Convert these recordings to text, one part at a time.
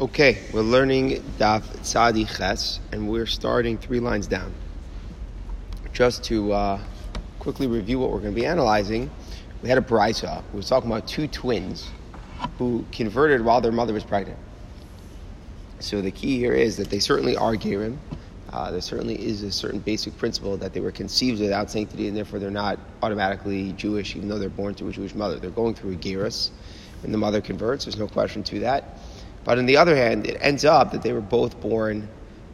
Okay, we're learning Daf Tzadi Ches, and we're starting three lines down. Just to quickly review what we're going to be analyzing, we had a Baraisa. We were talking about two twins who converted while their mother was pregnant. So the key here is that they certainly are Gerim. There certainly is a certain basic principle that they were conceived without sanctity, and therefore they're not automatically Jewish, even though they're born to a Jewish mother. They're going through a Gerus, and the mother converts. There's no question to that. But on the other hand, it ends up that they were both born.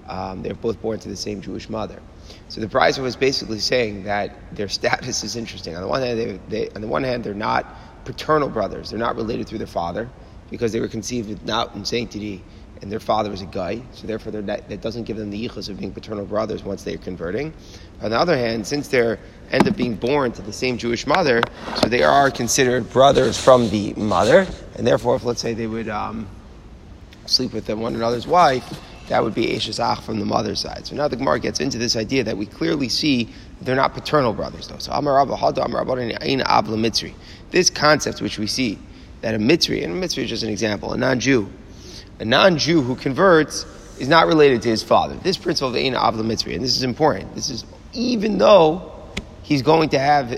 They're both born to the same Jewish mother. So the Baraisa was basically saying that their status is interesting. On the one hand, they're not paternal brothers. They're not related through their father because they were conceived without in sanctity, and their father was a guy. So therefore, that doesn't give them the yichus of being paternal brothers once they're converting. On the other hand, since they end up being born to the same Jewish mother, so they are considered brothers from the mother, and therefore, if let's say they would sleep with one another's wife, that would be Eishes Ach from the mother's side. So now the Gemara gets into this idea that we clearly see they're not paternal brothers, though. So this concept which we see, that a Mitzri, and a Mitzri is just an example, a non-Jew who converts is not related to his father. This principle of Ein Av LeMitzri, and this is important. This is even though he's going to have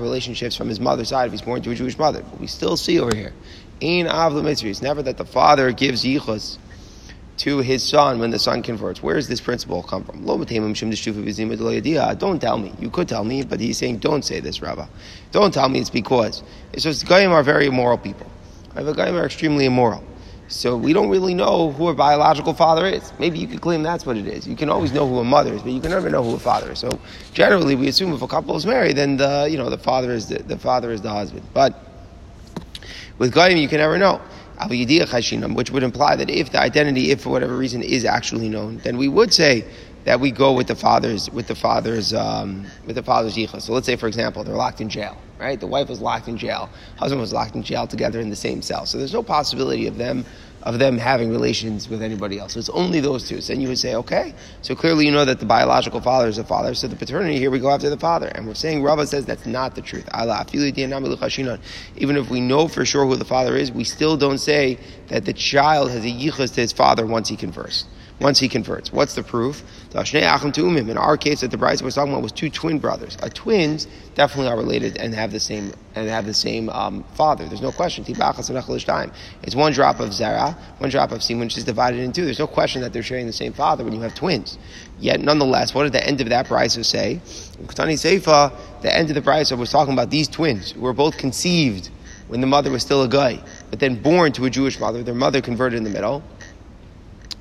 relationships from his mother's side if he's born to a Jewish mother. But we still see over here Ein Av LeMitzri. It's never that the father gives yichus to his son when the son converts. Where does this principle come from? Don't tell me. You could tell me, but he's saying don't say this, Rava. Don't tell me it's because it's just Goyim are very immoral people. The Goyim are extremely immoral. So we don't really know who a biological father is. Maybe you could claim that's what it is. You can always know who a mother is, but you can never know who a father is. So generally, we assume if a couple is married, then the father is the husband. But with Goyim, you can never know. Which would imply that if the identity, if for whatever reason, is actually known, then we would say that we go with the father's yichus. So let's say, for example, they're locked in jail, right? The wife was locked in jail, husband was locked in jail together in the same cell. So there's no possibility of them having relations with anybody else. So it's only those two. So then you would say, okay, so clearly you know that the biological father is the father, so the paternity here, we go after the father. And we're saying, Rava says that's not the truth. Even if we know for sure who the father is, we still don't say that the child has a yichus to his father once he converts. What's the proof? In our case, that the Baraisa was talking about was two twin brothers. Twins definitely are related and have the same father. There's no question. It's one drop of zera, one drop of semen, which is divided in two. There's no question that they're sharing the same father when you have twins. Yet, nonetheless, what did the end of that Baraisa say? The end of the Baraisa was talking about these twins who were both conceived when the mother was still a guy, but then born to a Jewish mother. Their mother converted in the middle.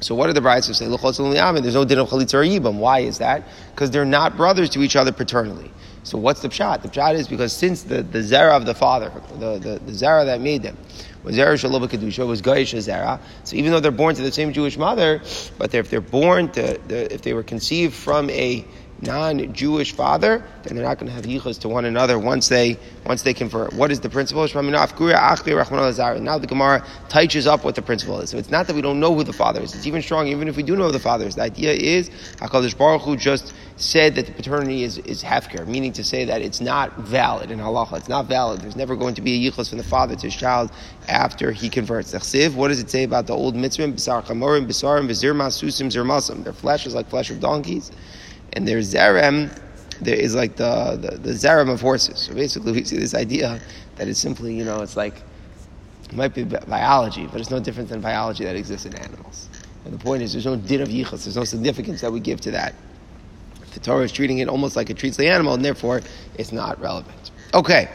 So what do the Baraisa say? There's no din of chalitza or yibam. Why is that? Because they're not brothers to each other paternally. So what's the pshat? The pshat is because since the zera of the father, the zera that made them, was zera shelo b'kedusha, was goyish zera. So even though they're born to the same Jewish mother, but if they were conceived from a non-Jewish father, then they're not going to have yichus to one another once they convert. What is the principle? Now the Gemara touches up what the principle is. So it's not that we don't know who the father is. It's even stronger, even if we do know the father is. The idea is, HaKadosh Baruch Hu just said that the paternity is hefker, meaning to say that it's not valid in halacha. It's not valid. There's never going to be a yichus from the father to his child after he converts. What does it say about the old mitzvim? B'sar chamorim, b'sarim, b'zir masusim, zir masum. Their flesh is like flesh of donkeys. And their zerem, there is like the zerem of horses. So basically, we see this idea that it's simply, it's like, it might be biology, but it's no different than biology that exists in animals. And the point is, there's no din of yichus, there's no significance that we give to that. The Torah is treating it almost like it treats the animal, and therefore, it's not relevant. Okay,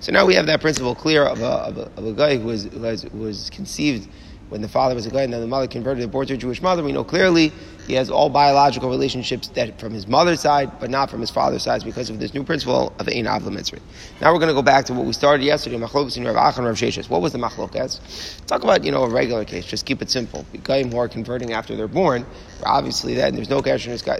so now we have that principle clear of a guy who was conceived when the father was a guy and then the mother converted and born to a Jewish mother. We know clearly he has all biological relationships that from his mother's side, but not from his father's side because of this new principle of Ein Av LeMitzri. Now we're going to go back to what we started yesterday, Machlokas in Rav Acha and Rav Sheshes. What was the Machlokas? Talk about, a regular case. Just keep it simple. Guys who are converting after they're born, obviously that, and there's no Gershon Iskar,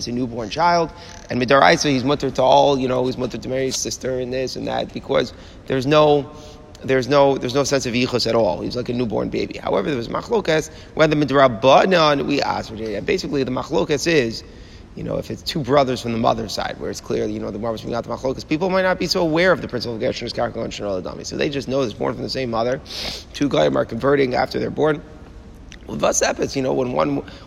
it's a newborn child, and Midaraisa, he's mutter to all, he's mutter to Mary's sister and this and that, because there's no sense of yichus at all. He's like a newborn baby. However, there was machlokas, whether midrabanan we asked. Basically, the machlokas is if it's two brothers from the mother's side, where it's clear, the mother's bringing out the machlokas, people might not be so aware of the principle of Gershon's Karko and Shinola Dami. So they just know it's born from the same mother. Two Goyim are converting after they're born. Well, thus happens, when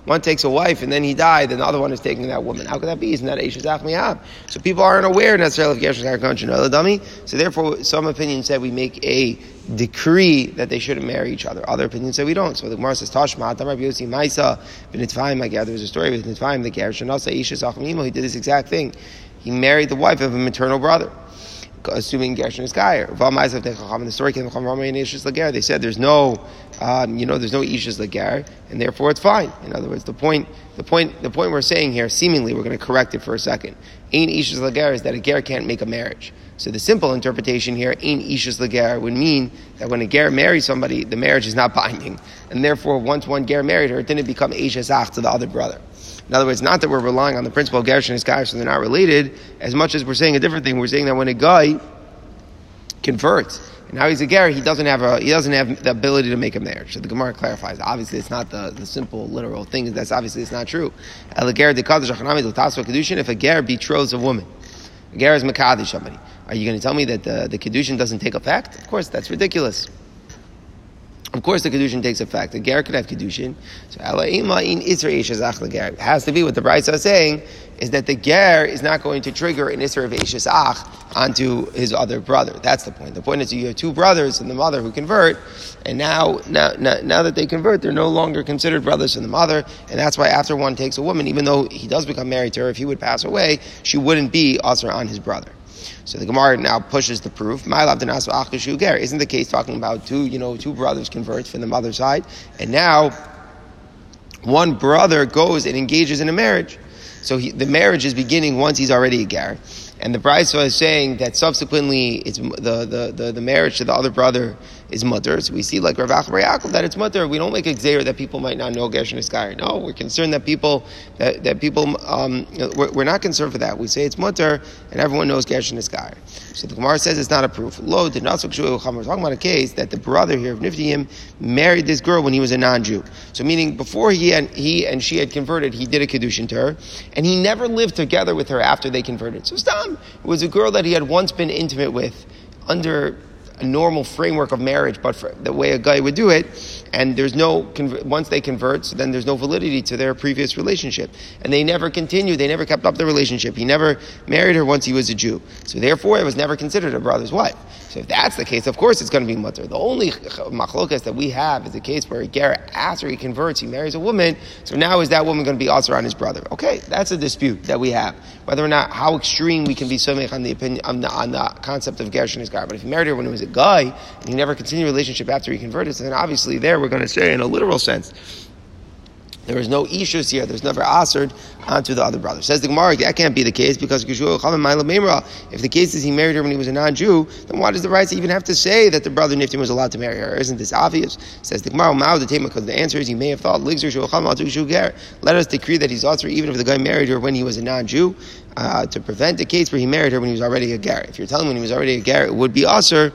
one takes a wife and then he died, then the other one is taking that woman. How could that be? Isn't that Eishas Achmiyab? So people aren't aware necessarily of Gershon's Karko and Shinola Dami. So therefore, some opinions said we make a decree that they shouldn't marry each other. Other opinions say we don't. So the Gemara says, Tashma, Atam Rabbi Yossi Maisa, B'nitvaim, I gather there's a story with Nitvaim, the Gershon Asa, Isha Sachmimo, he did this exact thing. He married the wife of a maternal brother, assuming Gershon is Gayer. The story came from Rama and Isha's Lager. They said there's no, there's no Isha's Lager, and therefore it's fine. In other words, the point we're saying here, seemingly we're going to correct it for a second. Ain't Isha's Lager is that a Ger can't make a marriage. So the simple interpretation here, Ein Ishas Lager, would mean that when a Ger marries somebody, the marriage is not binding. And therefore, once one Ger married her, it didn't become Eishes Ach to the other brother. In other words, not that we're relying on the principle of Gershon is Gayer, so they're not related, as much as we're saying a different thing. We're saying that when a guy converts, and now he's a Ger, he doesn't have the ability to make a marriage. So the Gemara clarifies. Obviously, it's not the simple, literal thing. That's obviously it's not true. If a Ger betroths a woman, a Ger is Makadish somebody. Are you going to tell me that the Kedushin doesn't take effect? Of course, that's ridiculous. Of course the Kedushin takes effect. The Ger could have Kedushin. So, it has to be what the Baraisa is saying, is that the Ger is not going to trigger an Isra of Eishes Ach onto his other brother. That's the point. The point is you have two brothers and the mother who convert, and now that they convert, they're no longer considered brothers from the mother, and that's why after one takes a woman, even though he does become married to her, if he would pass away, she wouldn't be Asra on his brother. So the Gemara now pushes the proof. Isn't the case talking about two brothers convert from the mother's side, and now one brother goes and engages in a marriage. So the marriage is beginning once he's already a Ger. And the Baraisa is saying that subsequently it's the marriage to the other brother is mutter. So we see like Rav Akiva that it's mutter. We don't make a gzeira that people might not know Gershon is Gayer. No, we're concerned that we're not concerned for that. We say it's mutter and everyone knows Gershon is Gayer. So the Gemara says it's not a proof. Lo did not. We're talking about a case that the brother here of Nifdiim married this girl when he was a non-Jew. So meaning before he and she had converted, he did a kedushin to her, and he never lived together with her after they converted. So stop. It was a girl that he had once been intimate with under a normal framework of marriage, but for the way a guy would do it, and there's once they convert, so then there's no validity to their previous relationship. And they never continued, they never kept up the relationship. He never married her once he was a Jew. So therefore, it was never considered a brother's wife. So if that's the case, of course it's going to be mutter. The only machlokas that we have is a case where a ger, after he converts, he marries a woman, so now is that woman going to be asur on his brother? Okay, that's a dispute that we have. Whether or not, how extreme we can be someich on the opinion, on the concept of gershon is ger. But if he married her when he was a guy, and he never continued a relationship after he converted, so then obviously there we're going to say in a literal sense, there is no ishus here. There's never asur onto the other brother. Says the Gemara, that can't be the case because if the case is he married her when he was a non-Jew, then why does the Baraisa even have to say that the brother Niftim was allowed to marry her? Isn't this obvious? Says the Gemara, because the answer is he may have thought, let us decree that he's asur even if the guy married her when he was a non-Jew, to prevent the case where he married her when he was already a ger. If you're telling me when he was already a ger, it would be asur.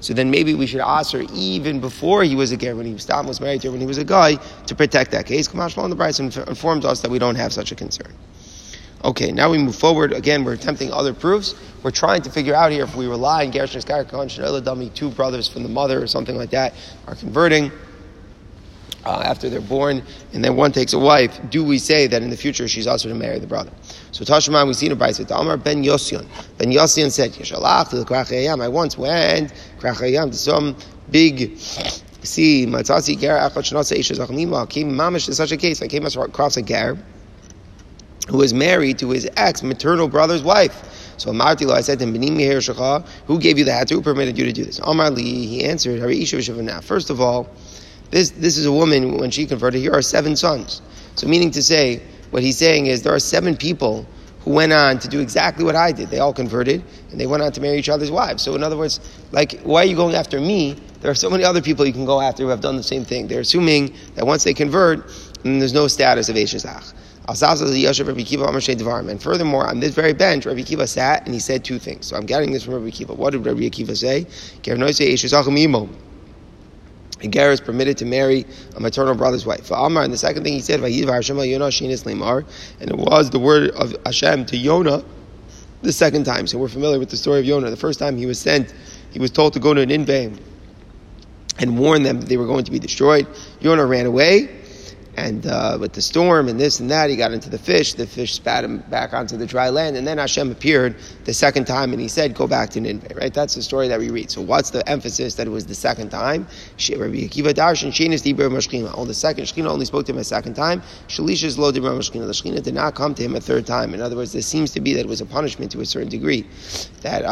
So then maybe we should asur even before he was a ger, when he was married to her, when he was a guy, to protect that case. Kamash Malon the Baraisa informs us that we don't have such a concern. Okay, now we move forward. Again, we're attempting other proofs. We're trying to figure out here if we rely on Gershon is Gayer, two brothers from the mother or something like that are converting after they're born, and then one takes a wife. Do we say that in the future she's also to marry the brother? So Tashman, we've seen a Baraisa. Amar Ben Yoson. Ben Yoson said, Yeshalach l'krachayam. I once went krachayam to some big sea. Matzasi ger achot shnasa ishes achmima. Came mamish in such a case. I came across a ger who was married to his ex maternal brother's wife. So I said to him, who gave you the hat? Who permitted you to do this? Amar li. He answered, first of all, this is a woman. When she converted, here are 7 sons. So meaning to say, what he's saying is there are 7 people who went on to do exactly what I did. They all converted, and they went on to marry each other's wives. So in other words, like, why are you going after me? There are so many other people you can go after who have done the same thing. They're assuming that once they convert, then there's no status of Eishes Ach. And furthermore, on this very bench, Rabbi Akiva sat, and he said 2 things. So I'm getting this from Rabbi Akiva. What did Rabbi Akiva say? a ger is permitted to marry a maternal brother's wife. Amar, and the second thing he said, and it was the word of Hashem to Yonah the second time. So we're familiar with the story of Yonah. The first time he was sent, he was told to go to Nineveh and warn them that they were going to be destroyed. Yonah ran away, and with the storm and this and that, he got into the fish. The fish spat him back onto the dry land, and then Hashem appeared the second time, and he said, go back to Nineveh, right? That's the story that we read. So what's the emphasis that it was the second time? Rabbi Akiva darshan shenis dibra mashkina. On the second, Shekhinah only spoke to him a second time. Shalishas lo dibra mashkina. The Shekhinah did not come to him a third time. In other words, there seems to be that it was a punishment to a certain degree, that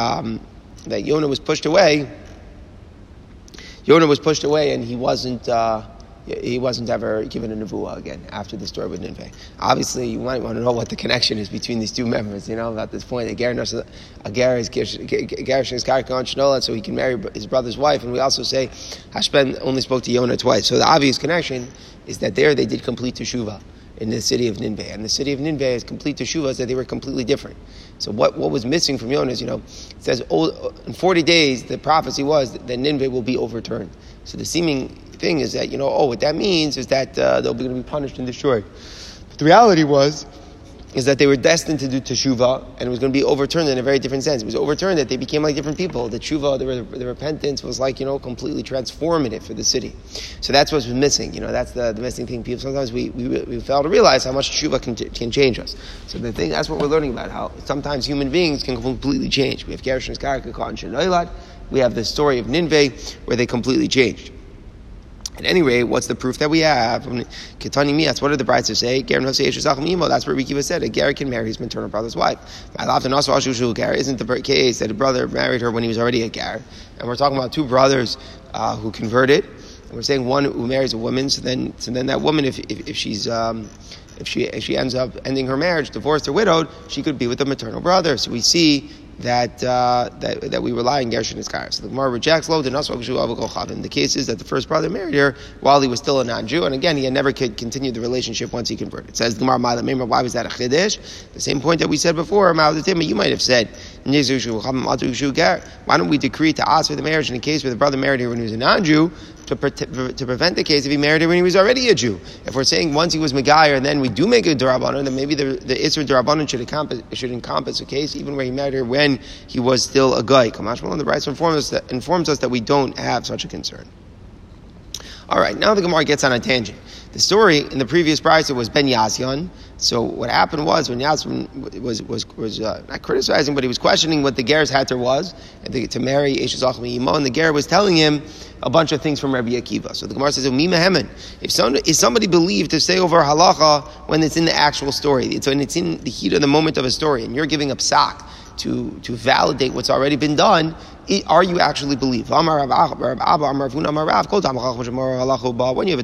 Yonah was pushed away. Yonah was pushed away, and he wasn't ever given a nevuah again after the story with Nineveh. Obviously, you might want to know what the connection is between these two members, you know, at this point. Agar is Gershon's character on Shnola, so he can marry his brother's wife. And we also say Hashben only spoke to Yonah twice. So the obvious connection is that there they did complete teshuvah in the city of Nineveh. And the city of Nineveh is complete teshuvah, is that they were completely different. So what was missing from Yonah is, you know, it says in 40 days, the prophecy was that Nineveh will be overturned. So the seeming thing is that, you know, what that means is that they'll be going to be punished and destroyed. But the reality is that they were destined to do teshuvah, and it was going to be overturned in a very different sense. It was overturned that they became like different people. The teshuvah, the repentance was like, you know, completely transformative for the city. So that's what's missing. You know, that's the missing thing. People sometimes we fail to realize how much teshuvah can change us. So the thing, that's what we're learning about, how sometimes human beings can completely change. We have Gershon's character caught in Shenoilad. We have the story of Nineveh where they completely changed. At any rate, what's the proof that we have? Ketani Mias, what did the brides say? That's what Rikiva said. A ger can marry his maternal brother's wife. Isn't the case that a brother married her when he was already a ger? And we're talking about two brothers who converted. And we're saying one who marries a woman, so then that woman, if she ends up ending her marriage, divorced or widowed, she could be with the maternal brother. So we see that we rely on Gershon is Kair. So the Gemara rejects Lo, and the case is that the first brother married her while he was still a non-Jew, and again, he had never continued the relationship once he converted. It says the Gemara, why was that a chiddush? The same point that we said before, you might have said, why don't we decree to us for the marriage in a case where the brother married her when he was a non-Jew, to prevent the case if he married her when he was already a Jew? If we're saying once he was Megayer, then we do make a Darabanan, then maybe the Isra Darabanan should encompass a case even where he married her when he was still a guy. Kamash Malon, the Baraisa informs us that we don't have such a concern. All right, now the Gemara gets on a tangent. The story in the previous Baraisa was Ben Yoson. So what happened was when Yoson was not criticizing, but he was questioning what the Ger's heter was to marry Eshes Achmi Yimon, and the Ger was telling him a bunch of things from Rabbi Akiva. So the Gemara says, is somebody believed to stay over halacha when it's in the actual story? It's in the heat of the moment of a story, and you're giving a psak to validate what's already been done. Are you actually believed? When you have a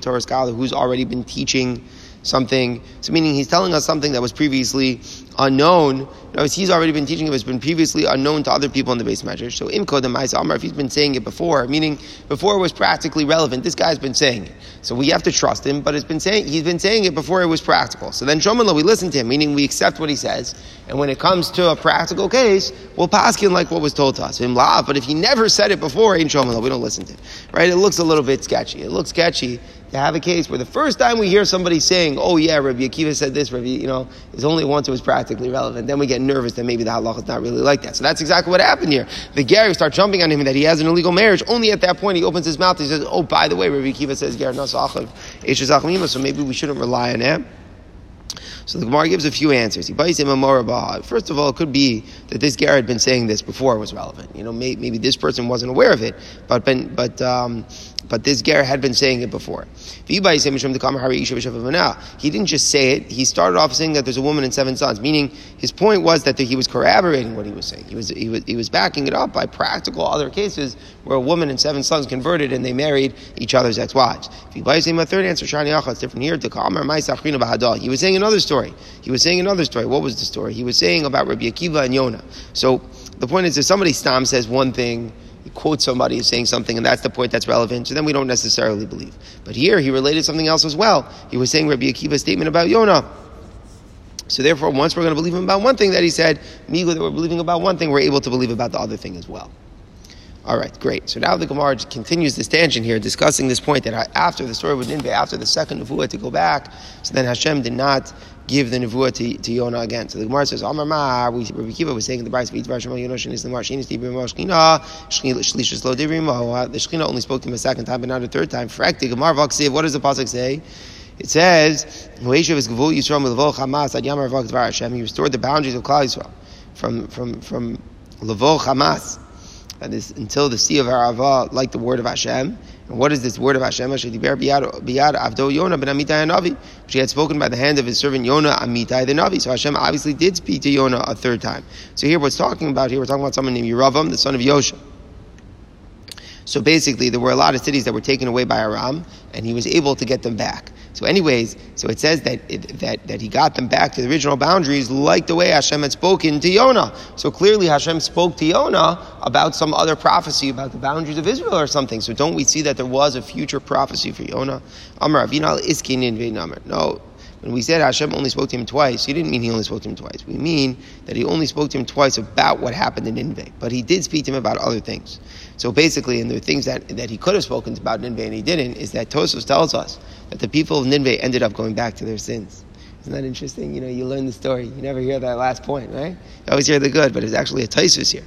Torah scholar who's already been teaching something, so meaning he's telling us something that was previously unknown. He's already been teaching it, it's been previously unknown to other people in the base measure. So Imko the Maisa Amar, if he's been saying it before, meaning before it was practically relevant, this guy's been saying it. So we have to trust him, but he's been saying it before it was practical. So then Shomanlo, we listen to him, meaning we accept what he says, and when it comes to a practical case, we'll paskin like what was told to us. But if he never said it before, in Shomanlo, we don't listen to him. Right? It looks a little bit sketchy. It looks sketchy to have a case where the first time we hear somebody saying, oh yeah, Rabbi Akiva said this, Rabbi, it's only once it was practically relevant. Then we get nervous that maybe the halacha is not really like that. So that's exactly what happened here. The ger start jumping on him that he has an illegal marriage. Only at that point he opens his mouth and he says, oh, by the way, Rabbi Akiva says ger nas achav eshes achmima, so maybe we shouldn't rely on him. So the Gemara gives a few answers. First of all, it could be that this ger had been saying this before it was relevant. Maybe this person wasn't aware of it, but this ger had been saying it before. He didn't just say it. He started off saying that there's a woman and seven sons, meaning his point was that he was corroborating what he was saying. He was backing it up by practical other cases where a woman and seven sons converted and they married each other's ex-wives. A third answer, it's different here. He was saying another story. What was the story? He was saying about Rabbi Akiva and Yonah. So the point is, if somebody stam says one thing, you quote somebody as saying something, and that's the point that's relevant, so then we don't necessarily believe. But here, he related something else as well. He was saying Rabbi Akiva's statement about Yonah. So therefore, once we're going to believe him about one thing that he said, that we're believing about one thing, we're able to believe about the other thing as well. All right, great. So now the Gemara continues this tangent here, discussing this point that after the story with Nineveh, after the second Nevuah to go back, so then Hashem did not give the Nevuah to Yonah again. So the Gemara says, Amar Ma, Rabbi Akiva was saying the Baraisa, the Shekhinah only spoke to him a second time, but not a third time. Frakti, Gemara Vaksiv, what does the Pasuk say? It says, he restored the boundaries of Klal Yisrael from Levo Hamas, that is, until the sea of Arava, like the word of Hashem. And what is this word of Hashem? She had spoken by the hand of his servant Yonah, Amitai the Navi. So Hashem obviously did speak to Yonah a third time. So here we're talking about someone named Yeravam, the son of Yosha. So basically, there were a lot of cities that were taken away by Aram, and he was able to get them back. So anyways, so it says that he got them back to the original boundaries like the way Hashem had spoken to Yonah. So clearly Hashem spoke to Yonah about some other prophecy about the boundaries of Israel or something. So don't we see that there was a future prophecy for Yonah? Amar Avinal Iskin in Veinamar. No. When we said Hashem only spoke to him twice, he didn't mean he only spoke to him twice. We mean that he only spoke to him twice about what happened in Nineveh. But he did speak to him about other things. So basically, and the things that he could have spoken about Nineveh and he didn't, is that Tosfos tells us that the people of Nineveh ended up going back to their sins. Isn't that interesting? You know, you learn the story. You never hear that last point, right? You always hear the good, but it's actually a Tosfos here.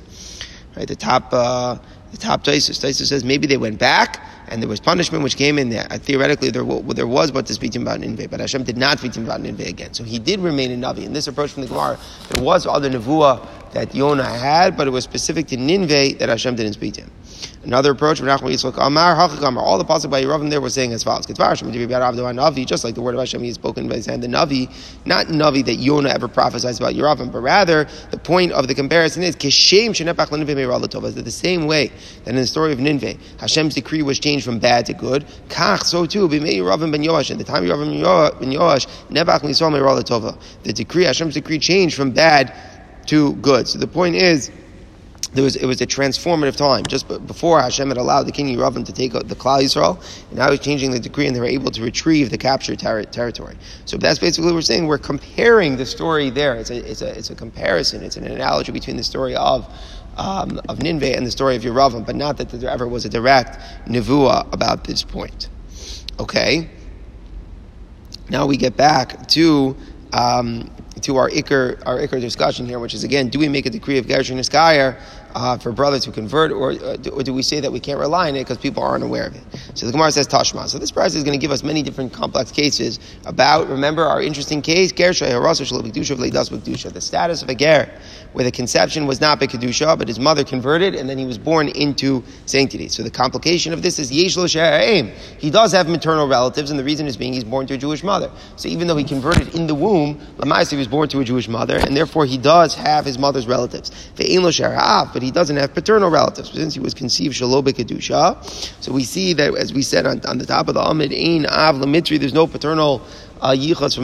Right? The top Tosfos. Tosfos says maybe they went back, and there was punishment which came in there. Theoretically, there was what to speak to him about Nineveh, but Hashem did not speak to him about Nineveh again. So he did remain a Navi. In this approach from the Gemara, there was other Nevuah that Yonah had, but it was specific to Nineveh that Hashem didn't speak to him. Another approach, all the Pasuk by Yeravam there were saying as follows, just like the word of Hashem, he is spoken by his hand, the Navi, not Navi that Yonah ever prophesies about Yeravam, but rather the point of the comparison is that the same way that in the story of Nineveh, Hashem's decree was changed from bad to good, so too, in the time of Yeravam ben Yoash, Hashem's decree changed from bad to good. So the point is, it was a transformative time. Just before, Hashem had allowed the king Yeravam to take the Klal Yisrael, and now he's changing the decree, and they were able to retrieve the captured territory. So that's basically what we're saying. We're comparing the story there. It's a comparison. It's an analogy between the story of Nineveh and the story of Yeravam, but not that there ever was a direct nevuah about this point. Okay. Now we get back to our Iker discussion here, which is again, do we make a decree of Gershon Iskayer for brothers who convert, or do we say that we can't rely on it because people aren't aware of it? So the Gemara says Tashma. So this Baraisa is going to give us many different complex cases about, remember our interesting case, the status of a Ger, where the conception was not by Kedusha, but his mother converted, and then he was born into sanctity. So the complication of this is Yesh Lo She'aim. He does have maternal relatives, and the reason is being he's born to a Jewish mother. So even though he converted in the womb, Lamaisa, he was born to a Jewish mother, and therefore he does have his mother's relatives. Ve'in Lo She'av, but he doesn't have paternal relatives since he was conceived Shelo B'Kedusha. So we see that, as we said on the top of the Amid, Ein Av L'Mitri, there's no paternal yichas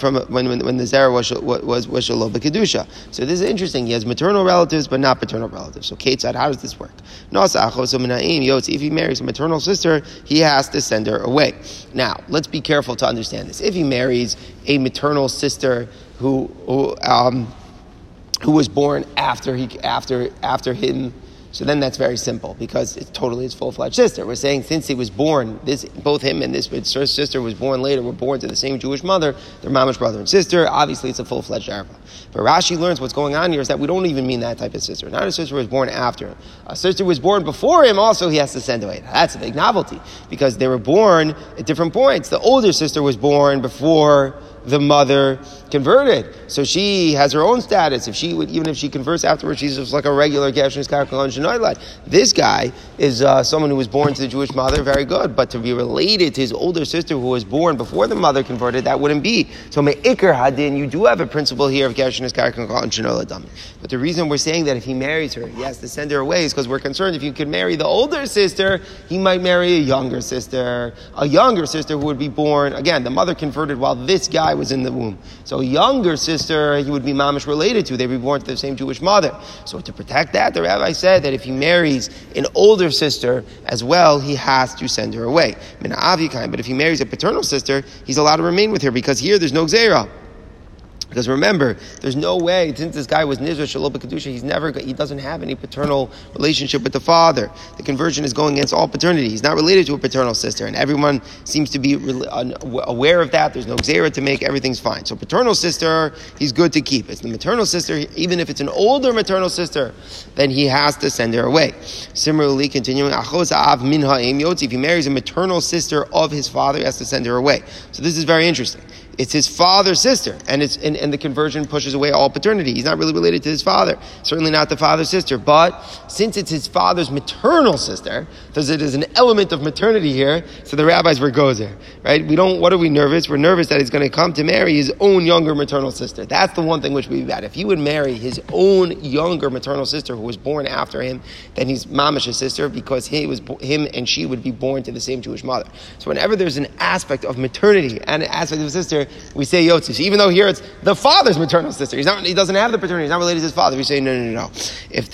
from when the Zera was Shelo B'Kedusha. So this is interesting. He has maternal relatives but not paternal relatives. So Ketzad, how does this work? If he marries a maternal sister, he has to send her away. Now, let's be careful to understand this. If he marries a maternal sister who was born after him, so then that's very simple because it's totally his full-fledged sister. We're saying since he was born, both him and this sister was born later, were born to the same Jewish mother, their mamash brother and sister, obviously it's a full-fledged Arava. But Rashi learns what's going on here is that we don't even mean that type of sister. Not a sister was born after him. A sister was born before him also he has to send away. That's a big novelty because they were born at different points. The older sister was born before the mother converted. So she has her own status. Even if she converts afterwards, she's just like a regular Gershon Iskayer Shenoy lad. This guy is someone who was born to the Jewish mother, very good, but to be related to his older sister who was born before the mother converted, that wouldn't be. So Me'ikr Hadin, you do have a principle here of Gershon Iskayer Shenoy lad. But the reason we're saying that if he marries her, he has to send her away is because we're concerned if you could marry the older sister, he might marry a younger sister who would be born, again, the mother converted while this guy was in the womb. So a younger sister he would be mamish related to. They would be born to the same Jewish mother. So to protect that, the rabbi said that if he marries an older sister as well, he has to send her away. But if he marries a paternal sister, he's allowed to remain with her because here there's no gzeira. Because remember, there's no way, since this guy was Nizra Shalom B'Kedusha, he doesn't have any paternal relationship with the father. The conversion is going against all paternity. He's not related to a paternal sister, and everyone seems to be aware of that. There's no xera to make, everything's fine. So paternal sister, he's good to keep. It's the maternal sister, even if it's an older maternal sister, then he has to send her away. Similarly, continuing, if he marries a maternal sister of his father, he has to send her away. So this is very interesting. It's his father's sister, and the conversion pushes away all paternity. He's not really related to his father, certainly not the father's sister. But since it's his father's maternal sister, because it is an element of maternity here, so the rabbis were goes there, right? What are we nervous? We're nervous that he's going to come to marry his own younger maternal sister. That's the one thing which would be bad. If he would marry his own younger maternal sister who was born after him, then he's mamash's sister, because him and she would be born to the same Jewish mother. So whenever there's an aspect of maternity and an aspect of sister, we say Yotzish, even though here it's the father's maternal sister. He doesn't have the paternity. He's not related to his father. We say no. If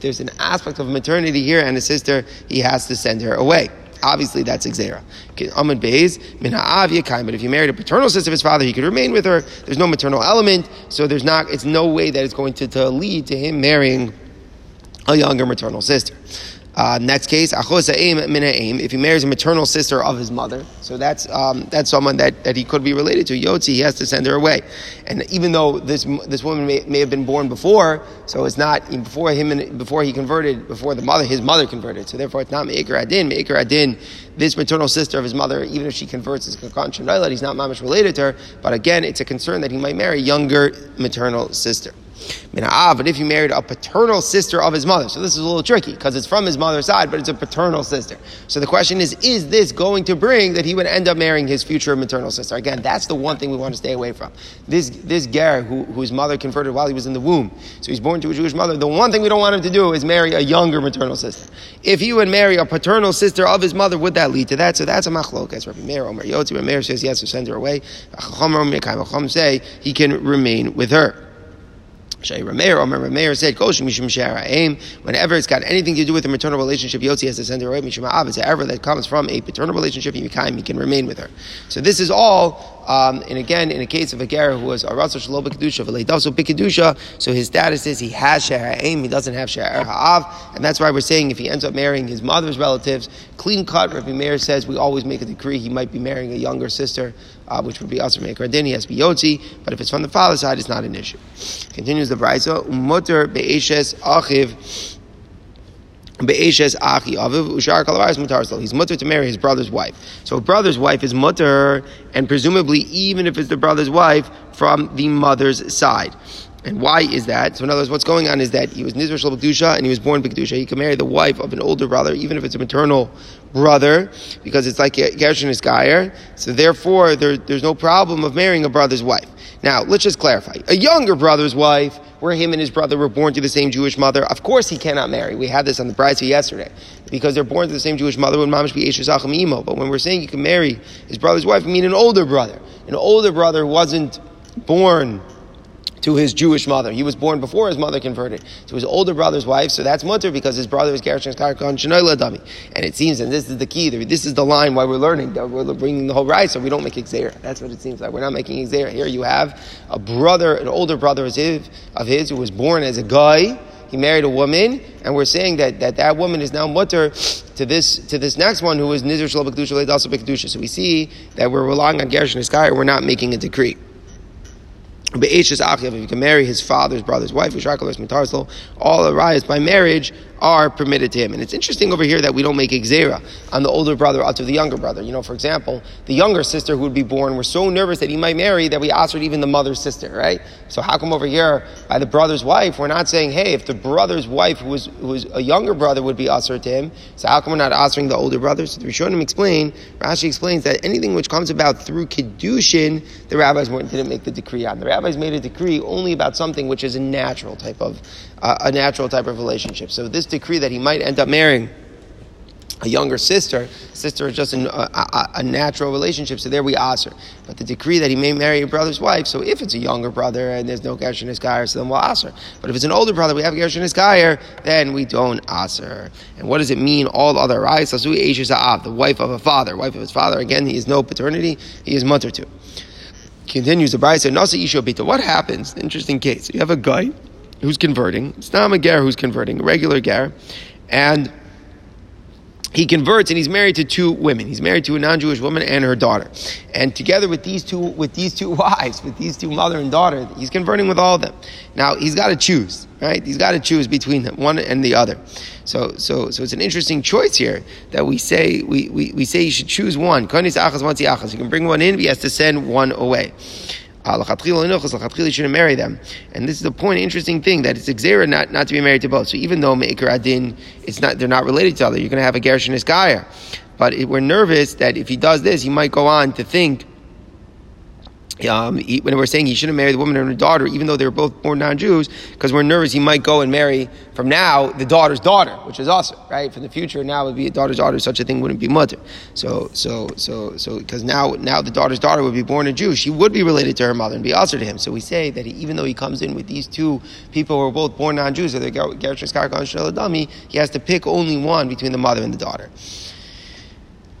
there's an aspect of maternity here and a sister, he has to send her away. Obviously, that's Xera. Amud Beis min ha'av yekayim. But if you married a paternal sister of his father, he could remain with her. There's no maternal element, so it's no way that it's going to lead to him marrying a younger maternal sister. Next case, if he marries a maternal sister of his mother, so that's someone that he could be related to. Yotzi, he has to send her away. And even though this woman may have been born before, so it's not his mother converted. So therefore, it's not meikar adin. Meikar adin, this maternal sister of his mother, even if she converts, is kakan shenayla. He's not mamish related to her. But again, it's a concern that he might marry a younger maternal sister. But if he married a paternal sister of his mother, so this is a little tricky because it's from his mother's side, but it's a paternal sister. So the question is this going to bring that he would end up marrying his future maternal sister? Again, that's the one thing we want to stay away from. This ger whose mother converted while he was in the womb, so he's born to a Jewish mother. The one thing we don't want him to do is marry a younger maternal sister. If he would marry a paternal sister of his mother, would that lead to that? So that's a machlok. As Rabbi Mayer, Omer Yotzi, Rabbi Mayer says yes, so send her away. Chacham say he can remain with her. Rabbi Mayer said, whenever it's got anything to do with a maternal relationship, Yotzi has to send her away. However, that comes from a paternal relationship, he can remain with her. So this is all, and again, in a case of a ger who was Aratzo Shelo B'Kedusha, V'Lei Daso B'Kedusha, so his status is he has She'ara'im, he doesn't have She'ar Ha'av, and that's why we're saying if he ends up marrying his mother's relatives, clean cut, Rabbi Mayer says, we always make a decree he might be marrying a younger sister, which would be Asr Meikar Adin, he has to be Yotzi, but if it's from the father's side, it's not an issue. Continues the Baraisa, Mutter Be'eshes Achiv. He's mutter to marry his brother's wife. So a brother's wife is mutter, and presumably even if it's the brother's wife from the mother's side. And why is that? So in other words, what's going on is that he was Nizra Shel B'Kedusha and he was born B'Kedusha. He can marry the wife of an older brother, even if it's a maternal brother, because it's like Gershon is Gayer. So therefore, there's no problem of marrying a brother's wife. Now, let's just clarify. A younger brother's wife, where him and his brother were born to the same Jewish mother, of course he cannot marry. We had this on the Baraisa yesterday. Because they're born to the same Jewish mother, would mamish be Eshes Achim Imo. But when we're saying you can marry his brother's wife, we mean an older brother. An older brother wasn't born to his Jewish mother. He was born before his mother converted. So his older brother's wife, so that's mutter because his brother is Gershon's Karkan Shinoila Dami. And it seems, and this is the key, this is the line why we're learning, that we're bringing the whole right, so we don't make Xera. That's what it seems like. We're not making Xera. Here you have a brother, an older brother of his who was born as a guy. He married a woman, and we're saying that woman is now mutter to this next one who is Nizr Shel B'Kedusha Leid also B'Kedusha. So we see that we're relying on Gershon's Karkan, we're not making a decree. If you can marry his father's brother's wife, all arayas by marriage are permitted to him. And it's interesting over here that we don't make Xera on the older brother out to the younger brother. You know, for example, the younger sister who would be born, we're so nervous that he might marry that we asked even the mother's sister, right? So how come over here, by the brother's wife, we're not saying, hey, if the brother's wife who was a younger brother would be asur to him, so how come we're not assuring the older brother? So the Rishonim explain, Rashi explains that anything which comes about through Kiddushin, the rabbis didn't make the decree on. The rabbis made a decree only about something which is a natural type of relationship. So this decree that he might end up marrying a younger sister is just a natural relationship, so there we asr. But the decree that he may marry a brother's wife, so if it's a younger brother and there's no Gershon Iskayer, so then we'll asr. But if it's an older brother, we have Gershon Iskayer, then we don't asr. And what does it mean, all other rights? The wife of his father, again, he has no paternity, he is mutter to. Continues the Baraisa, Nasa Isha Bita. What happens? Interesting case. You have a guy who's converting. It's not a ger who's converting, a regular ger. And he converts and he's married to two women. He's married to a non-Jewish woman and her daughter. And together with these two wives, with these two mother and daughter, he's converting with all of them. Now he's got to choose, right? He's got to choose between them, one and the other. So it's an interesting choice here that we say we say you should choose one. You can bring one in, but he has to send one away. You shouldn't marry them. And this is the point, interesting thing, that it's a gzera not to be married to both. So even though me'ikar adin, they're not related to each other, you're going to have a gerushin iskaya. But we're nervous that if he does this, he might go on to think, when we're saying he shouldn't marry the woman and her daughter, even though they were both born non-Jews, because we're nervous he might go and marry, from now, the daughter's daughter, which is awesome, right? From the future, now it would be a daughter's daughter, such a thing wouldn't be mutter. Because now the daughter's daughter would be born a Jew, she would be related to her mother and be usher to him. So we say that even though he comes in with these two people who are both born non-Jews, so they're Gershon Karka and Shel Adami, he has to pick only one between the mother and the daughter.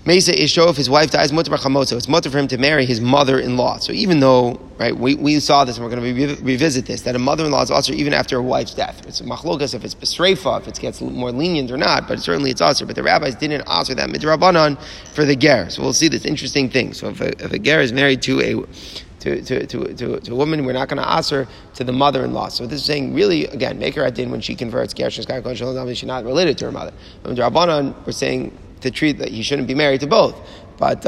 Mesa Isho, if his wife dies, mutter b'chamoso. It's mutter for him to marry his mother-in-law. So even though, right, we saw this, and we're going to revisit this, that a mother-in-law is also even after a wife's death. It's a machlokas if it's besreifa, if it gets more lenient or not, but certainly it's also. But the rabbis didn't also that midrabanan for the ger. So we'll see this interesting thing. So if a ger is married to a woman, we're not going to ask her to the mother-in-law. So this is saying, really, again, make her adin when she converts. She's not related to her mother. But midrabanan, we're saying to treat that he shouldn't be married to both. But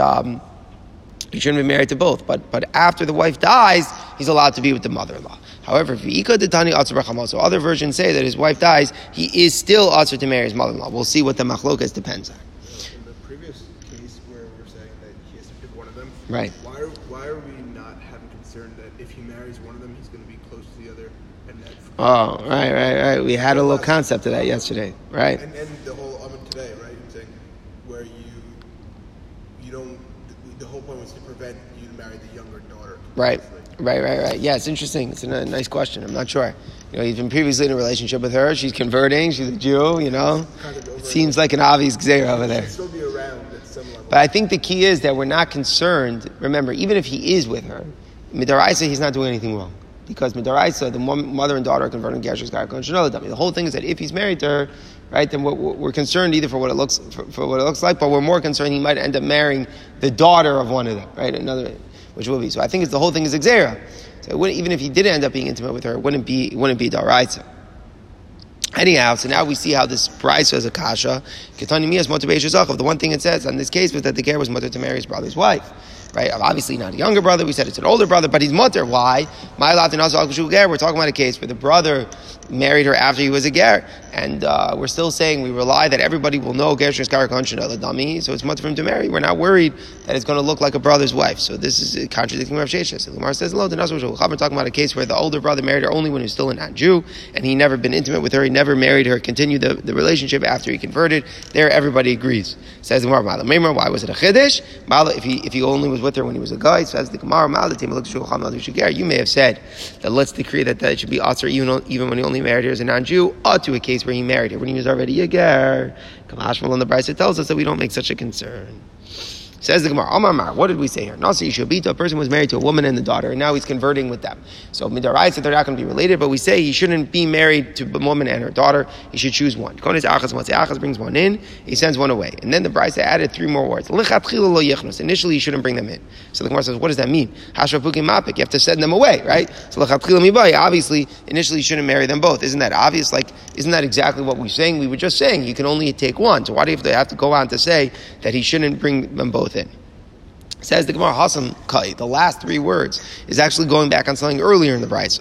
he shouldn't be married to both. But after the wife dies, he's allowed to be with the mother-in-law. However, so other versions say that his wife dies, he is still usher to marry his mother-in-law. We'll see what the machlokas depends on. In the previous case where we were saying that he has to pick one of them, right? Why are we not having concern that if he marries one of them, he's going to be close to the other? And that right. We had a little concept of that yesterday, right? And the whole today, right? Where you don't, the whole point was to prevent you to marry the younger daughter. Right. Yeah, it's interesting. It's a nice question. I'm not sure. He's been previously in a relationship with her. She's converting. She's a Jew, Kind of it seems like an obvious gzeira over there. She'll still be around at some level. But I think the key is that we're not concerned. Remember, even if he is with her, Midaraisa, he's not doing anything wrong. Because Midaraisa, the mother and daughter are converting Gershon's Garkon. The whole thing is that if he's married to her, right, then we're concerned either for what it looks like, but we're more concerned he might end up marrying the daughter of one of them, right? Another, which will be. So I think the whole thing is exera. So it wouldn't, even if he did end up being intimate with her, it wouldn't be daraisa. Anyhow, so now we see how this baraisa is a kasha. Ketani miyas mutter beishazachov. The one thing it says on this case was that the ger was mutter to marry his brother's wife. Right, obviously not a younger brother. We said it's an older brother, but he's mutter. Why? We're talking about a case where the brother married her after he was a ger, and we're still saying we rely that everybody will know ger sheskar konshin eladami. So it's mutter for him to marry. We're not worried that it's going to look like a brother's wife. So this is contradicting Rav Sheshes. So Gemara says we're talking about a case where the older brother married her only when he was still a non-Jew, and he never been intimate with her. He never married her. Continued the relationship after he converted. There, everybody agrees. Says Gemara, why was it a chiddush? If he only was with her when he was a guy, says the Gemara, you may have said that let's decree that should be asur even when he only married her as a non-Jew, or to a case where he married her when he was already a ger. Kamashmal, and the Baraisa tells us that we don't make such a concern. Says the Gemara, what did we say here? Nasi Yishobita, a person was married to a woman and the daughter, and now he's converting with them. So midaraisa, they're not going to be related, but we say he shouldn't be married to a woman and her daughter. He should choose one. Konis achas, once achas brings one in, he sends one away. And then the Baraisa added three more words. Initially, he shouldn't bring them in. So the Gemara says, what does that mean? Hashrafuki mapik, you have to send them away, right? So obviously, initially, you shouldn't marry them both. Isn't that obvious? Isn't that exactly what we're saying? We were just saying you can only take one. So why do you have to go on to say that he shouldn't bring them both in? Says the Gemara, Hasan Kai, the last three words is actually going back on something earlier in the Baraisa.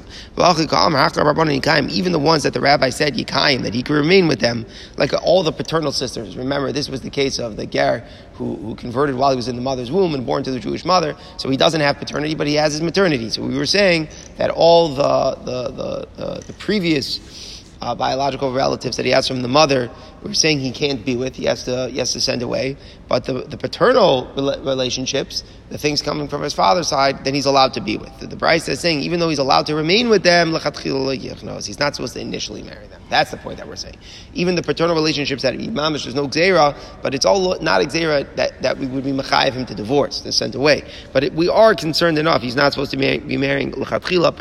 Even the ones that the rabbi said Yikayim, that he could remain with them, like all the paternal sisters. Remember, this was the case of the ger who converted while he was in the mother's womb and born to the Jewish mother. So he doesn't have paternity, but he has his maternity. So we were saying that all the previous biological relatives that he has from the mother, we're saying he can't be with, he has to send away. But the paternal relationships, the things coming from his father's side, then he's allowed to be with. The Baraisa is saying, even though he's allowed to remain with them, he's not supposed to initially marry them. That's the point that we're saying. Even the paternal relationships that mamish, there's no xera, but it's all not a xera that we would be mechayev him to divorce, to send away. But we are concerned enough, he's not supposed to be marrying paternal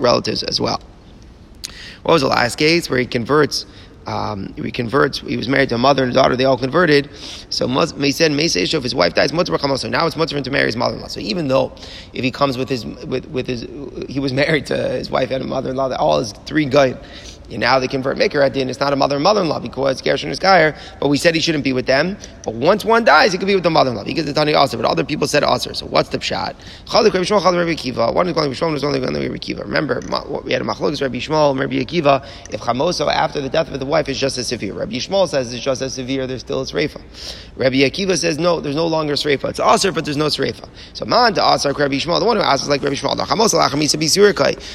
relatives as well. What was the last case where he converts? He was married to a mother and a daughter. They all converted. So he said, "If his wife dies, so now it's much for him to marry his mother-in-law." So even though if he comes with his, he was married to his wife and a mother-in-law. That all is three guys. And now they convert maker at the end. It's not a mother and mother-in-law because Gershon is Gayer, but we said he shouldn't be with them. But once one dies, he could be with the mother-in-law because it's only also. But other people said also. So what's the pshat? One is calling Rabbi Akiva. Remember, we had a machlokes Rabbi Shmuel and Rabbi Akiva. If chamoso after the death of the wife is just as severe, Rabbi Shmuel says it's just as severe. There's still a sreifa. Rabbi Akiva says no, there's no longer sreifa. It's aser, but there's no sreifa. So man to aser Rabbi Shmuel. The one who asks is like Rabbi Shmuel.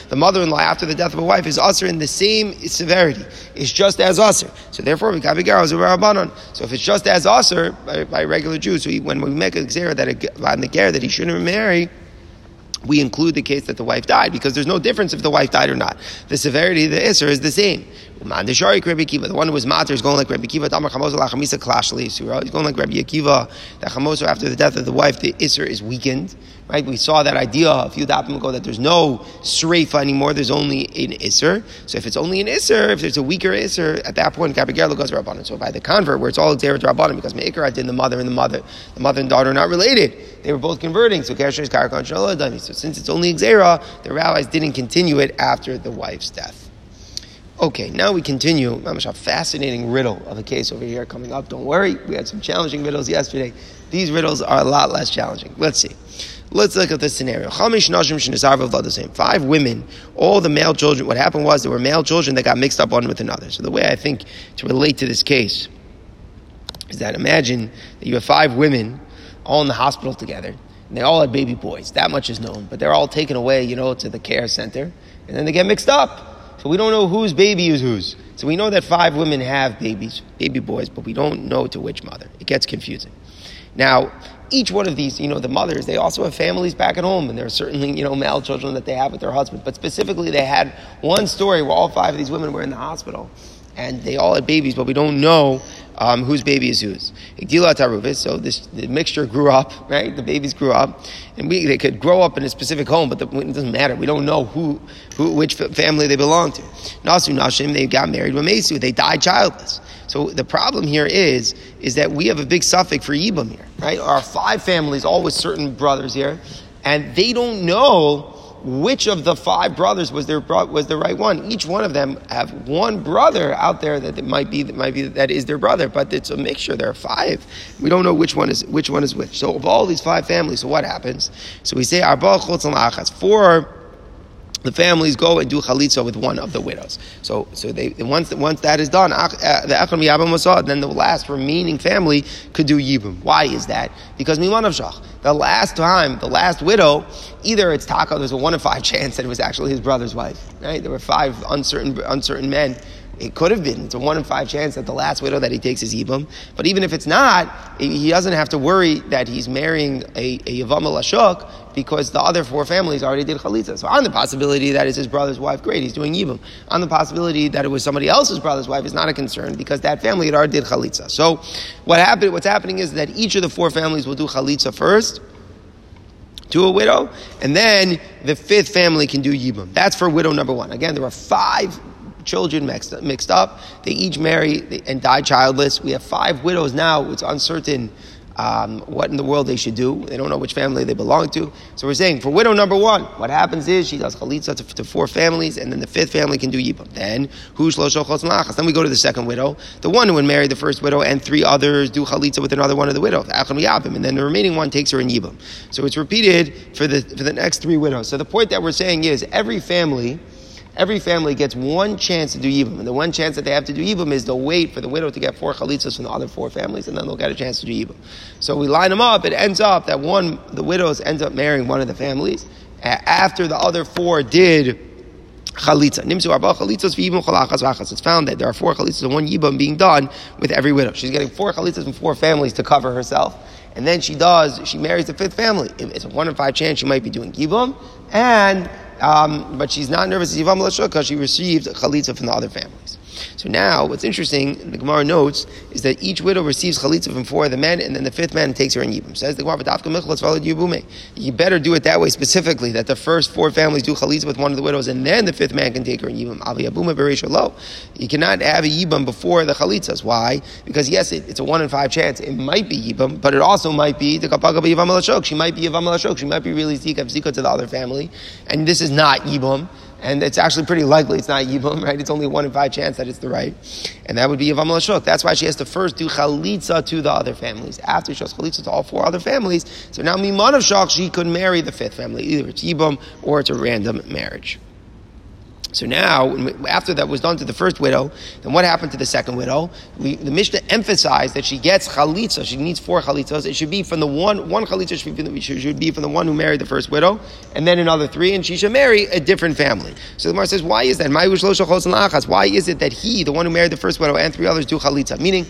The mother-in-law after the death of a wife is aser in the same severity. It's just as aser. So therefore, we kabi garos u'rabanan. So if it's just as aser by regular Jews, so when we make a xera that on the ger that he shouldn't marry, we include the case that the wife died because there's no difference if the wife died or not. The severity of the iser is the same. The one who was mater is going like Rabbi Akiva. He's going like Rabbi Akiva that chamoso after the death of the wife, the iser is weakened. Right? We saw that idea a few dapim ago that there's no sreifa anymore. There's only an iser. So if it's only an iser, if there's a weaker iser, at that point, Gabriel goes rabbanon. So by the convert, where it's all xerat rabbanon, because meikar did the mother and daughter are not related. They were both converting. So Gershon's karakon shelo adani. So since it's only xera, the rabbis didn't continue it after the wife's death. Okay, now we continue. A fascinating riddle of a case over here coming up. Don't worry, we had some challenging riddles yesterday. These riddles are a lot less challenging. Let's see. Let's look at this scenario. 5 women, all the male children. What happened was there were male children that got mixed up one with another. So the way I think to relate to this case is that imagine that you have 5 women all in the hospital together, and they all had baby boys. That much is known, but they're all taken away, to the care center, and then they get mixed up. So we don't know whose baby is whose. So we know that 5 women have baby boys, but we don't know to which mother. It gets confusing. Now, each one of these, the mothers, they also have families back at home, and there are certainly, male children that they have with their husband. But specifically, they had one story where all 5 of these women were in the hospital, and they all had babies, but we don't know whose baby is whose. So the mixture grew up, right? The babies grew up, and they could grow up in a specific home, but it doesn't matter. We don't know which family they belong to. Nasu Nashim, they got married with Mesu. They died childless. So the problem here is that we have a big suffix for Yibam here, right? Our 5 families, all with certain brothers here, and they don't know which of the 5 brothers was the right one. Each one of them have one brother out there that might be that is their brother, but it's a mixture. There are 5. We don't know which one is which. So of all these 5 families, so what happens? So we say arba chutz la'achas, 4. The families go and do chalitza with one of the widows. So they once that is done, then the last remaining family could do yibum. Why is that? Because the last time, the last widow, either it's taka. There's a 1 in 5 chance that it was actually his brother's wife. Right? There were 5 uncertain men. It could have been. It's a 1 in 5 chance that the last widow that he takes is Yibam. But even if it's not, he doesn't have to worry that he's marrying a Yavam Lashuk because the other 4 families already did Chalitza. So on the possibility that it's his brother's wife, great, he's doing Yibam. On the possibility that it was somebody else's brother's wife is not a concern because that family had already did Chalitza. So what's happening is that each of the 4 families will do Chalitza first to a widow, and then the 5th family can do Yibam. That's for widow number 1. Again, there are 5 children mixed up. They each marry and die childless. We have 5 widows now. It's uncertain what in the world they should do. They don't know which family they belong to. So we're saying for widow number 1, what happens is she does chalitza to 4 families, and then the 5th family can do yibam. Then we go to the 2nd widow, the one who would marry the 1st widow, and 3 others do chalitza with another one of the widows, and then the remaining one takes her in yibam. So it's repeated for the next 3 widows. So the point that we're saying is every family gets 1 chance to do Yibam. And the 1 chance that they have to do Yibam is they'll wait for the widow to get 4 chalitzas from the other 4 families, and then they'll get a chance to do Yibam. So we line them up. It ends up that the widows ends up marrying one of the families after the other 4 did Chalitza. It's found that there are 4 chalitzas and 1 yibam being done with every widow. She's getting 4 chalitzas and 4 families to cover herself. And then she marries the 5th family. It's a 1 in 5 chance she might be doing yibam. But she's not nervous as yibam l'shuk because she received chalitza from the other families. So now, what's interesting, the Gemara notes, is that each widow receives chalitza from 4 of the men, and then the 5th man takes her in yibum. Says the Gemara, you better do it that way specifically, that the first 4 families do chalitza with 1 of the widows, and then the 5th man can take her in yibum. You cannot have a yibum before the chalitzas. Why? Because yes, it's a 1 in 5 chance. It might be yibum, but it also might be the kapaka b'yivam alashok. She might be yivam alashok. She might be really zika to the other family, and this is not yibum. And it's actually pretty likely it's not yibum, right? It's only 1 in 5 chance that it's the right. And that would be yivam l'shuk. That's why she has to first do chalitza to the other families. After she does chalitza to all 4 other families, so now miman of shach, she could marry the 5th family. Either it's yibum or it's a random marriage. So now, after that was done to the first widow, then what happened to the second widow? The Mishnah emphasized that she gets chalitza. She needs 4 chalitzas. It should be from the one chalitza should be from the one who married the first widow, and then another 3, and she should marry a different family. So the Gemara says, why is that? Why is it that he, the one who married the first widow, and 3 others do chalitza? Meaning,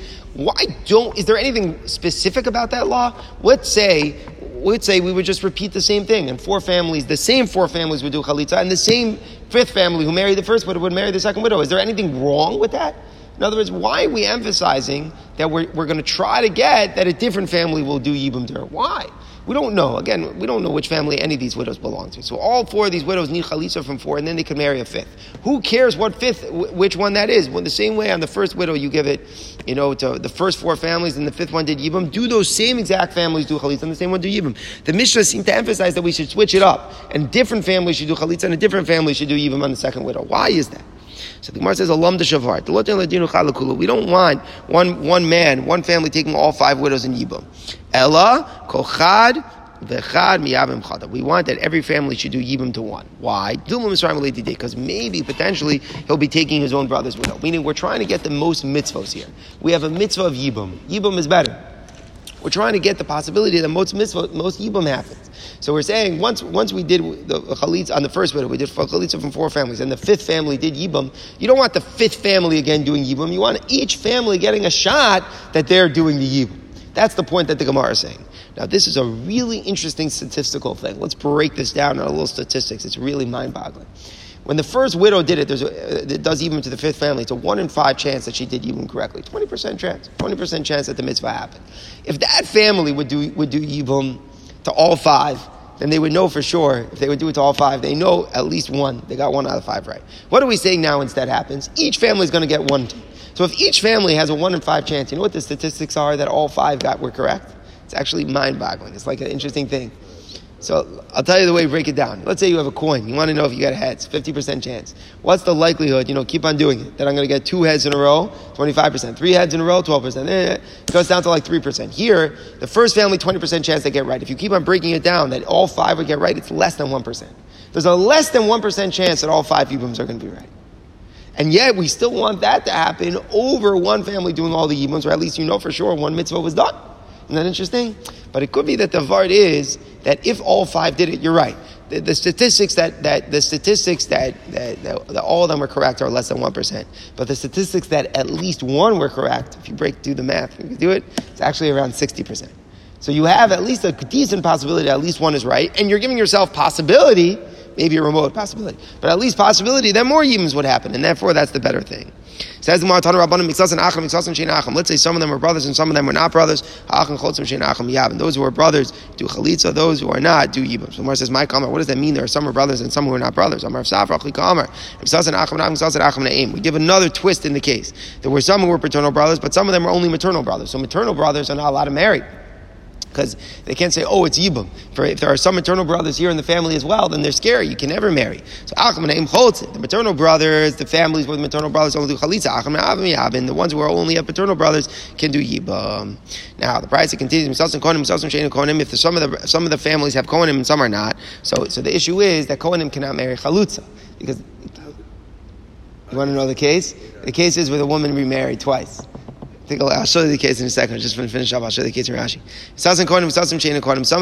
is there anything specific about that law? Let's say we would just repeat the same thing, and 4 families, the same 4 families would do chalitza, and the same 5th family who married the first widow would marry the second widow. Is there anything wrong with that? In other words, why are we emphasizing that we're going to try to get that a different family will do yibum to her? Why? We don't know. Again, we don't know which family any of these widows belong to. So all 4 of these widows need chalitza from 4, and then they can marry a 5th. Who cares which one that is? Well, the same way on the first widow you give it, to the first 4 families, and the 5th one did yibum. Do those same exact families do chalitza, and the same one do yibum? The Mishnah seemed to emphasize that we should switch it up, and different families should do chalitza, and a different family should do yibum on the second widow. Why is that? So the Gemara says, Alam de Shavar. We don't want one man, one family taking all 5 widows in yibum. Ella, kochad, vechad, miyabim chada. We want that every family should do yibum to 1. Why? Because maybe, potentially, he'll be taking his own brother's widow. Meaning, we're trying to get the most mitzvahs here. We have a mitzvah of yibum. Yibum is better. We're trying to get the possibility that most yibum happens. So we're saying once we did the chalitza on the first widow, we did chalitza from 4 families, and the 5th family did yibum. You don't want the 5th family again doing yibum. You want each family getting a shot that they're doing the yibum. That's the point that the Gemara is saying. Now, this is a really interesting statistical thing. Let's break this down in a little statistics. It's really mind-boggling. When the first widow did it, it does yibum to the 5th family. It's a 1 in 5 chance that she did yibum correctly. 20% chance that the mitzvah happened. If that family would do yibum to all 5, then they would know for sure. If they would do it to all 5, they know at least 1. They got 1 out of 5 right. What are we saying now instead happens? Each family is going to get 1. So if each family has a 1 in 5 chance, you know what the statistics are that all 5 were correct? It's actually mind-boggling. It's like an interesting thing. So I'll tell you the way to break it down. Let's say you have a coin. You want to know if you got heads, 50% chance. What's the likelihood, keep on doing it, that I'm going to get 2 heads in a row, 25%, 3 heads in a row, 12%. It goes down to like 3%. Here, the first family, 20% chance they get right. If you keep on breaking it down, that all 5 would get right, it's less than 1%. There's a less than 1% chance that all 5 yibums are going to be right. And yet we still want that to happen over one family doing all the yibums, or at least you know for sure one mitzvah was done. Isn't that interesting? But it could be that the vart is that if all 5 did it, you're right. The statistics that all of them were correct are less than 1%. But the statistics that at least 1 were correct, if you do the math, you can do it. It's actually around 60%. So you have at least a decent possibility that at least 1 is right, and you're giving yourself possibility, maybe a remote possibility, but at least possibility that more yibums would happen, and therefore that's the better thing. Says the Maharam, let's say some of them were brothers and some of them were not brothers. Those who are brothers do chalitza, those who are not do yibum. So the Maharam says, my comment, what does that mean? There are some who are brothers and some who are not brothers. We give another twist in the case. There were some who were paternal brothers, but some of them were only maternal brothers. So maternal brothers are not allowed to marry, because they can't say, it's yibum. For if there are some maternal brothers here in the family as well, then they're scary. You can never marry. So the maternal brothers, the families with maternal brothers only do chalitza. And the ones who are only have paternal brothers can do yibum. Now the Baraisa continues. If some of the families have kohenim and some are not, so the issue is that kohenim cannot marry chalutza, because you want to know the case. The case is with a woman remarried twice. think I'll show you the case in a second. I'm just going to finish up. I'll show you the case in Rashi. Some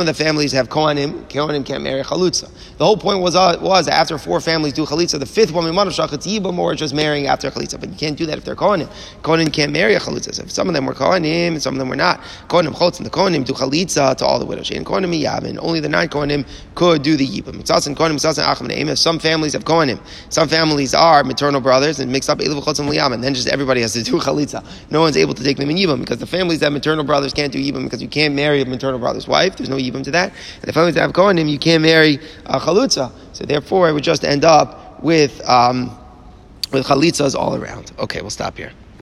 of the families have Kohanim. Kohanim can't marry Chalutza. The whole point was after four families do Chalitza, the fifth woman, Maharsha, Chatiba, more just marrying after Chalitza. But you can't do that if they're Kohanim. Kohanim can't marry a Chalutza. So if some of them were Kohanim and some of them were not. Kohanim Choltz and the Kohanim do Chalitza to all the widows. And Kohanim Yavin. Only the nine Kohanim could do the Yibam. Some families have Kohanim. Some families are maternal brothers and mixed up Eilu Choltz and Liyam. And then just everybody has to do Chalitza. No one's able to take them in Yibam because the families that have maternal brothers can't do Yibam because you can't marry a maternal brother's wife. There's no Yibam to that. And the families that have Kohanim, you can't marry a Chalutza. So therefore, it would just end up with Chalitzas all around. Okay, we'll stop here.